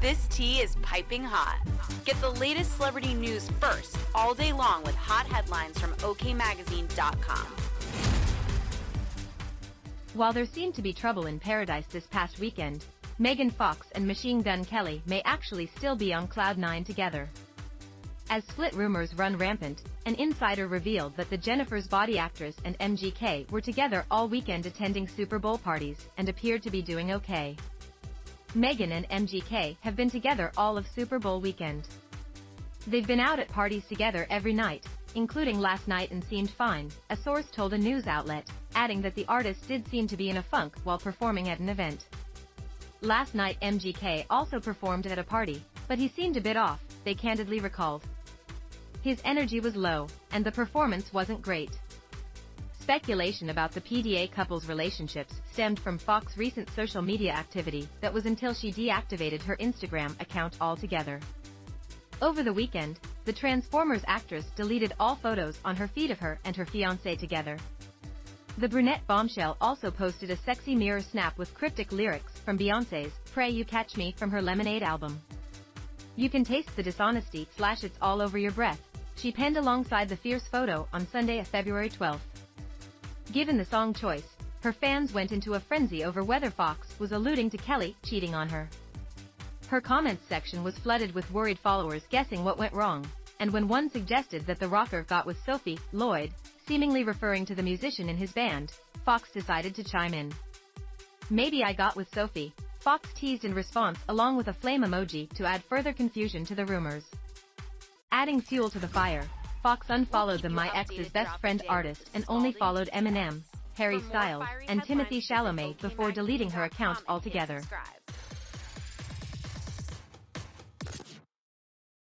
This tea is piping hot. Get the latest celebrity news first all day long with hot headlines from OKmagazine.com. While there seemed to be trouble in paradise this past weekend, Megan Fox and Machine Gun Kelly may actually still be on cloud nine together. As split rumors run rampant, an insider revealed that the Jennifer's Body actress and MGK were together all weekend attending Super Bowl parties and appeared to be doing okay. Megan and MGK have been together all of Super Bowl weekend. They've been out at parties together every night, including last night, and seemed fine, a source told a news outlet, adding that the artist did seem to be in a funk while performing at an event. Last night MGK also performed at a party, but he seemed a bit off, they candidly recalled. His energy was low, and the performance wasn't great. Speculation about the PDA couple's relationships stemmed from Fox's recent social media activity that was until she deactivated her Instagram account altogether. Over the weekend, the Transformers actress deleted all photos on her feed of her and her fiancé together. The brunette bombshell also posted a sexy mirror snap with cryptic lyrics from Beyoncé's Pray You Catch Me from her Lemonade album. You can taste the dishonesty / it's all over your breath, she penned alongside the fierce photo on Sunday, February 12. Given the song choice, her fans went into a frenzy over whether Fox was alluding to Kelly cheating on her. Her comments section was flooded with worried followers guessing what went wrong, and when one suggested that the rocker got with Sophie Lloyd, seemingly referring to the musician in his band, Fox decided to chime in. "Maybe I got with Sophie," Fox teased in response along with a flame emoji to add further confusion to the rumors. Adding fuel to the fire, Fox unfollowed the My Ex's Best Friend artist and only followed Eminem, Harry Styles, and Timothy Chalamet before deleting her account altogether.